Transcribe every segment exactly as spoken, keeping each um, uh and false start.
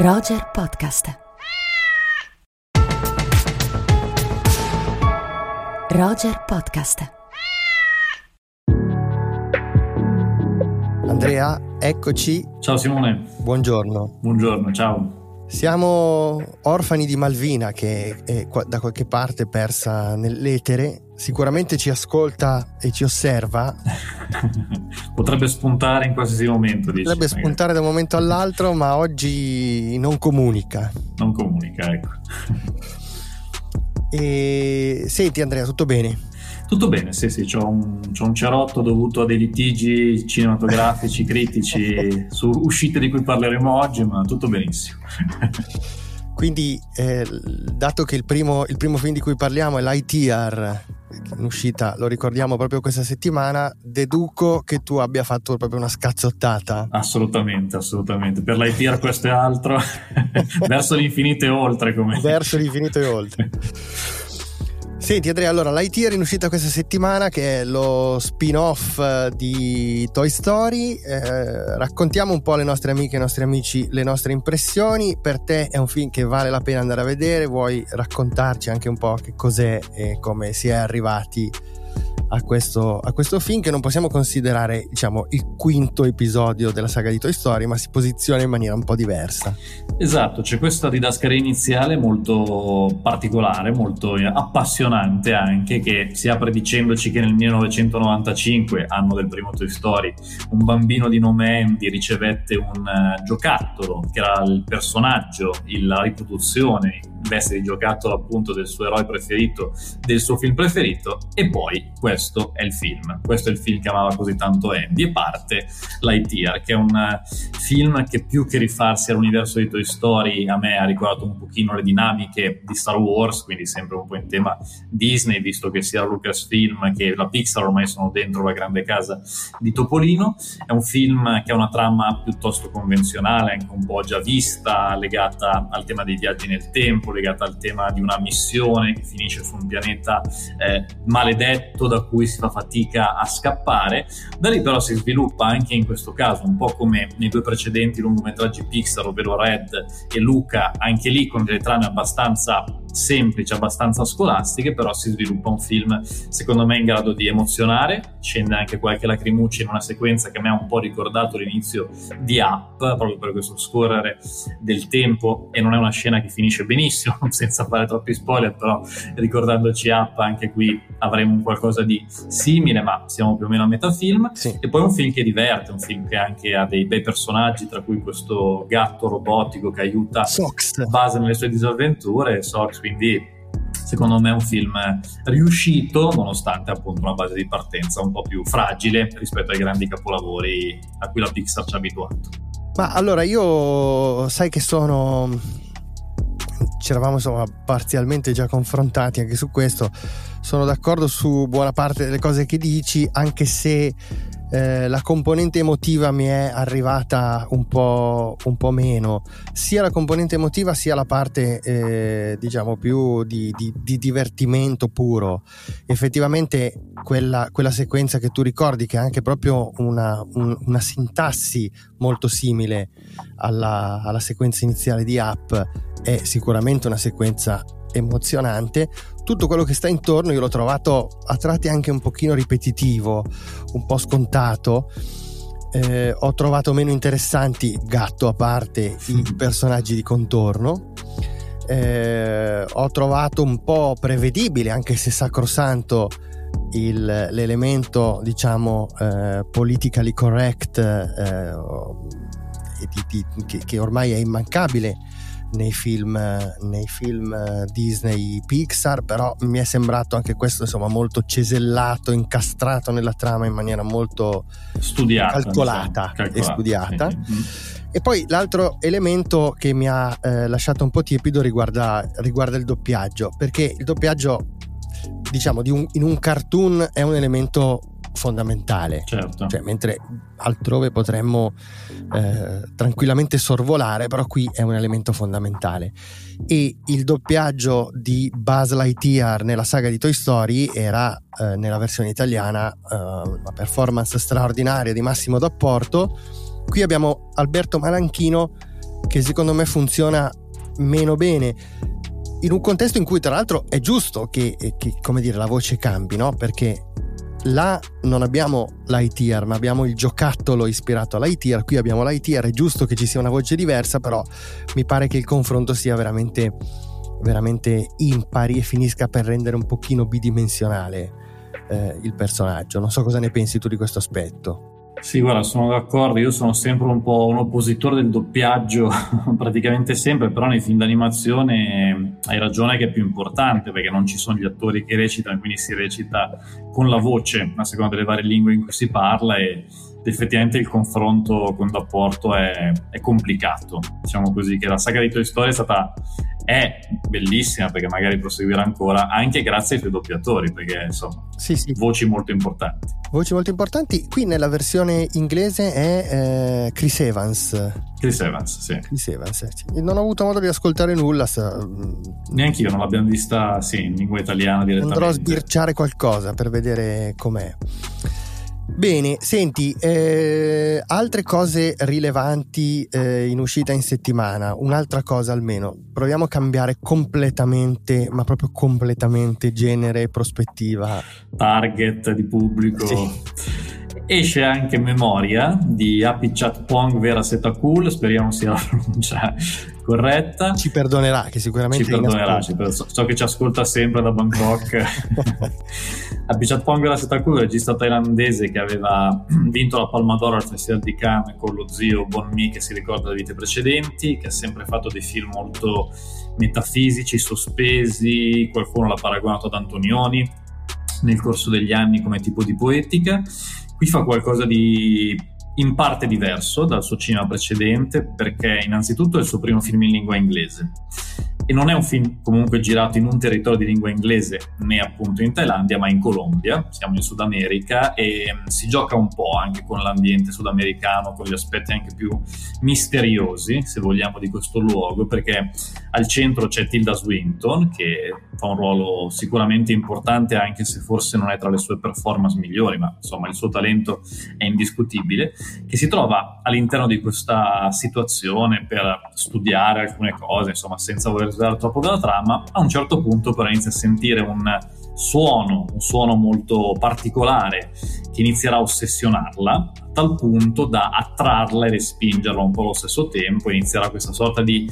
Roger Podcast. Roger Podcast. Andrea, eccoci. Ciao Simone. Buongiorno. Buongiorno, ciao. Siamo orfani di Malvina, che è da qualche parte persa nell'etere. Sicuramente ci ascolta e ci osserva. Potrebbe spuntare in qualsiasi momento. Potrebbe dici, spuntare magari. Da un momento all'altro, ma oggi non comunica. Non comunica, ecco. E senti Andrea, tutto bene? Tutto bene, sì sì, c'ho un, c'ho un cerotto dovuto a dei litigi cinematografici, critici, su uscite di cui parleremo oggi, ma tutto benissimo. Quindi, eh, dato che il primo, il primo film di cui parliamo è Lightyear, in uscita, lo ricordiamo proprio questa settimana, deduco che tu abbia fatto proprio una scazzottata. Assolutamente, assolutamente. Per Lightyear questo è altro, verso l'infinito e oltre. Come verso l'infinito e oltre. Senti Andrea, allora Lightyear in uscita questa settimana, che è lo spin-off di Toy Story. Eh, raccontiamo un po' alle nostre amiche e ai nostri amici le nostre impressioni. Per te è un film che vale la pena andare a vedere? Vuoi raccontarci anche un po' che cos'è e come si è arrivati a questo, a questo film, che non possiamo considerare, diciamo, il quinto episodio della saga di Toy Story, ma si posiziona in maniera un po' diversa. Esatto, c'è questa didascalia iniziale molto particolare, molto appassionante anche, che si apre dicendoci che nel millenovecentonovantacinque, anno del primo Toy Story, un bambino di nome Andy ricevette un uh, giocattolo che era il personaggio, il, la riproduzione in veste di giocattolo appunto del suo eroe preferito, del suo film preferito, e poi questo Questo è il film, questo è il film che amava così tanto Andy, e parte Lightyear, che è un film che più che rifarsi all'universo di Toy Story a me ha ricordato un pochino le dinamiche di Star Wars, quindi sempre un po' in tema Disney, visto che sia Lucasfilm che la Pixar ormai sono dentro la grande casa di Topolino. È un film che ha una trama piuttosto convenzionale, anche un po' già vista, legata al tema dei viaggi nel tempo, legata al tema di una missione che finisce su un pianeta eh, maledetto da cui si fa fatica a scappare. Da lì però si sviluppa anche in questo caso, un po' come nei due precedenti lungometraggi Pixar, ovvero Red e Luca, anche lì con delle trame abbastanza semplici, abbastanza scolastiche, però si sviluppa un film secondo me in grado di emozionare. Scende anche qualche lacrimuccia in una sequenza che a me ha un po' ricordato l'inizio di Up, proprio per questo scorrere del tempo, e non è una scena che finisce benissimo, senza fare troppi spoiler, però ricordandoci Up anche qui avremo un qualcosa di simile, ma siamo più o meno a metà film. Sì. E poi un film che diverte, un film che anche ha dei bei personaggi, tra cui questo gatto robotico che aiuta Sox, Buzz nelle sue disavventure, Sox. Quindi secondo me è un film riuscito, nonostante appunto una base di partenza un po' più fragile rispetto ai grandi capolavori a cui la Pixar ci ha abituato. Ma allora, io sai che sono c'eravamo insomma parzialmente già confrontati anche su questo. Sono d'accordo su buona parte delle cose che dici, anche se Eh, la componente emotiva mi è arrivata un po', un po' meno, sia la componente emotiva sia la parte eh, diciamo più di, di, di divertimento puro. Effettivamente quella, quella sequenza che tu ricordi, che è anche proprio una, un, una sintassi molto simile alla, alla sequenza iniziale di Up, è sicuramente una sequenza emozionante. Tutto quello che sta intorno io l'ho trovato a tratti anche un pochino ripetitivo, un po' scontato. Eh, ho trovato meno interessanti, gatto a parte, i personaggi di contorno. Eh, ho trovato un po' prevedibile, anche se sacrosanto, il, l'elemento diciamo eh, politically correct eh, di, di, che, che ormai è immancabile nei film, nei film Disney Pixar, però mi è sembrato anche questo insomma molto cesellato, incastrato nella trama in maniera molto studiata, calcolata, calcolata e studiata. Sì. E poi l'altro elemento che mi ha eh, lasciato un po' tiepido riguarda, riguarda il doppiaggio, perché il doppiaggio diciamo di un, in un cartoon è un elemento fondamentale. Certo. Cioè, mentre altrove potremmo eh, tranquillamente sorvolare, però qui è un elemento fondamentale, e il doppiaggio di Buzz Lightyear nella saga di Toy Story era eh, nella versione italiana eh, una performance straordinaria di Massimo D'Apporto. Qui abbiamo Alberto Maranchino che secondo me funziona meno bene in un contesto in cui tra l'altro è giusto che, che come dire, la voce cambi, no? Perché là non abbiamo Lightyear, ma abbiamo il giocattolo ispirato a Lightyear. Qui abbiamo Lightyear, è giusto che ci sia una voce diversa, però mi pare che il confronto sia veramente veramente impari e finisca per rendere un pochino bidimensionale eh, il personaggio. Non so cosa ne pensi tu di questo aspetto. Sì, guarda, sono d'accordo, io sono sempre un po' un oppositore del doppiaggio, praticamente sempre, però nei film d'animazione hai ragione che è più importante, perché non ci sono gli attori che recitano, quindi si recita con la voce, a seconda delle varie lingue in cui si parla, e effettivamente il confronto con D'Apporto è, è complicato, diciamo così, che la saga di Toy Story è stata... è bellissima, perché magari proseguirà ancora anche grazie ai tuoi doppiatori, perché insomma sì, sì. voci molto importanti voci molto importanti qui nella versione inglese è eh, Chris Evans Chris Evans sì Chris Evans sì. Non ho avuto modo di ascoltare nulla, sa... neanche io, non l'abbiamo vista sì in lingua italiana direttamente. Andrò a sbirciare qualcosa per vedere com'è. Bene, senti, eh, altre cose rilevanti eh, in uscita in settimana, un'altra cosa almeno, proviamo a cambiare completamente, ma proprio completamente genere e prospettiva. Target di pubblico. Sì. Esce anche Memoria di Apichatpong Weerasethakul, speriamo sia la pronuncia corretta. Ci perdonerà, che sicuramente ci perdonerà, ci per... so, so che ci ascolta sempre da Bangkok. Apichatpong Weerasethakul, regista thailandese che aveva vinto la Palma d'Or al Festival di Cannes con lo zio Bon Mi, che si ricorda le vite precedenti, che ha sempre fatto dei film molto metafisici, sospesi, qualcuno l'ha paragonato ad Antonioni nel corso degli anni come tipo di poetica. Qui fa qualcosa di in parte diverso dal suo cinema precedente, perché innanzitutto è il suo primo film in lingua inglese e non è un film comunque girato in un territorio di lingua inglese, né appunto in Thailandia, ma in Colombia, siamo in Sud America, e si gioca un po' anche con l'ambiente sudamericano, con gli aspetti anche più misteriosi, se vogliamo, di questo luogo, perché al centro c'è Tilda Swinton, che fa un ruolo sicuramente importante, anche se forse non è tra le sue performance migliori, ma insomma il suo talento è indiscutibile, che si trova all'interno di questa situazione per studiare alcune cose, insomma senza voler svelare troppo della trama. A un certo punto però inizia a sentire un suono, un suono molto particolare, che inizierà a ossessionarla, a tal punto da attrarla e respingerla un po' allo stesso tempo. Inizierà questa sorta di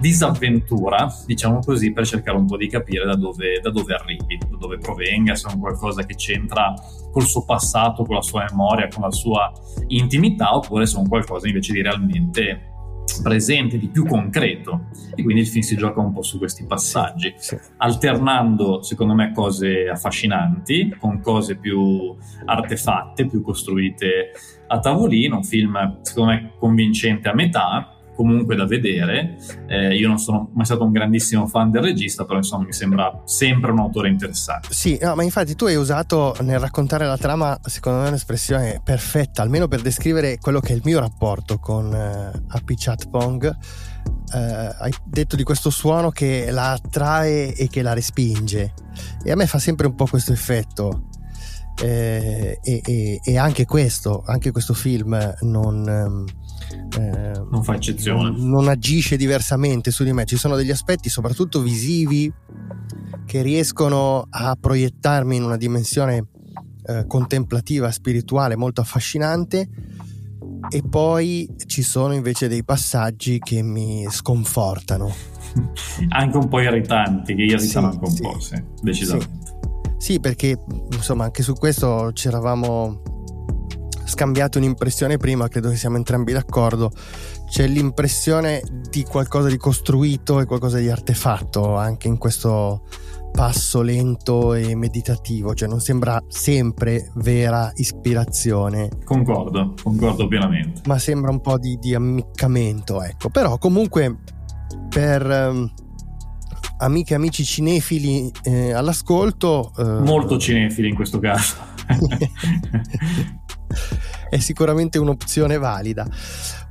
disavventura, diciamo così, per cercare un po' di capire da dove, da dove arrivi, da dove provenga, se è un qualcosa che c'entra col suo passato, con la sua memoria, con la sua intimità, oppure se è un qualcosa invece di realmente presente, di più concreto. E quindi il film si gioca un po' su questi passaggi, sì, sì. alternando secondo me cose affascinanti con cose più artefatte, più costruite a tavolino. Un film secondo me convincente a metà, comunque da vedere. Eh, io non sono mai stato un grandissimo fan del regista, però insomma mi sembra sempre un autore interessante. Sì, no, ma infatti tu hai usato nel raccontare la trama secondo me un'espressione perfetta, almeno per descrivere quello che è il mio rapporto con eh, Apichatpong. Eh, hai detto di questo suono che la attrae e che la respinge, e a me fa sempre un po' questo effetto. Eh, e, e, e anche questo anche questo film non... Eh, non fa eccezione, non, non agisce diversamente su di me. Ci sono degli aspetti soprattutto visivi che riescono a proiettarmi in una dimensione eh, contemplativa, spirituale molto affascinante, e poi ci sono invece dei passaggi che mi sconfortano anche un po' irritanti, che irritano sì, anche un sì, po' sì, decisamente sì. Sì, perché insomma anche su questo c'eravamo scambiato un'impressione prima, credo che siamo entrambi d'accordo. C'è l'impressione di qualcosa di costruito e qualcosa di artefatto anche in questo passo lento e meditativo, cioè non sembra sempre vera ispirazione. Concordo, concordo pienamente. Ma sembra un po' di, di ammiccamento, ecco. Però comunque per um, amiche e amici cinefili eh, all'ascolto... Eh, molto cinefili in questo caso. È sicuramente un'opzione valida.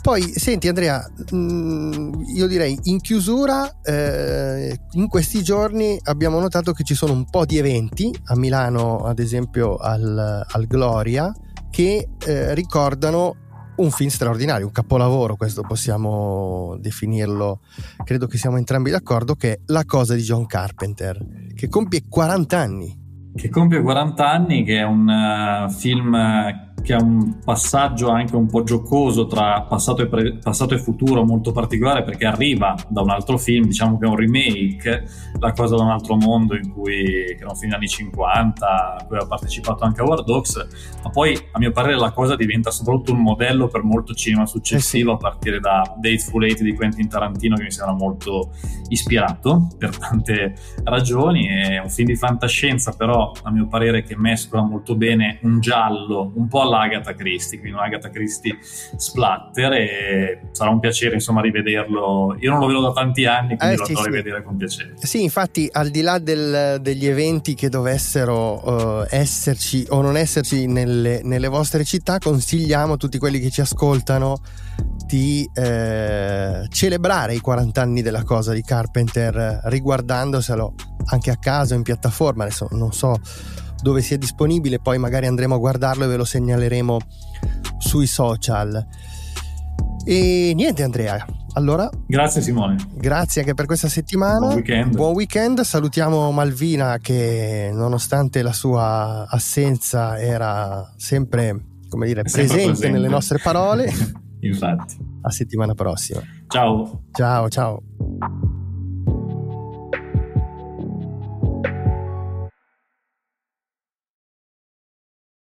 Poi senti Andrea, io direi in chiusura eh, in questi giorni abbiamo notato che ci sono un po' di eventi a Milano, ad esempio al, al Gloria, che eh, ricordano un film straordinario, un capolavoro, questo possiamo definirlo, credo che siamo entrambi d'accordo, che è La Cosa di John Carpenter, che compie quaranta anni. Che compie quaranta anni, che è un uh, film che ha un passaggio anche un po' giocoso tra passato e, pre- passato e futuro molto particolare, perché arriva da un altro film, diciamo che è un remake, La Cosa da un altro mondo, in cui, che era un film anni cinquanta, a cui ha partecipato anche a War Dogs, ma poi a mio parere La Cosa diventa soprattutto un modello per molto cinema successivo, a partire da The Hateful Eight di Quentin Tarantino, che mi sembra molto ispirato per tante ragioni. È un film di fantascienza, però a mio parere che mescola molto bene un giallo un po' Agata Christie, quindi Agata Christie splatter, e sarà un piacere insomma rivederlo. Io non lo vedo da tanti anni, quindi eh, lo sì, andrò a rivedere sì. con piacere. Sì, infatti al di là del, degli eventi che dovessero uh, esserci o non esserci nelle, nelle vostre città, consigliamo a tutti quelli che ci ascoltano di eh, celebrare i quaranta anni della Cosa di Carpenter riguardandoselo anche a casa in piattaforma. Adesso non so dove sia disponibile, poi magari andremo a guardarlo e ve lo segnaleremo sui social. E niente, Andrea, allora grazie Simone, grazie anche per questa settimana, buon weekend, buon weekend. Salutiamo Malvina, che nonostante la sua assenza era sempre, come dire, sempre presente, presente nelle nostre parole. Infatti, a settimana prossima. Ciao ciao ciao.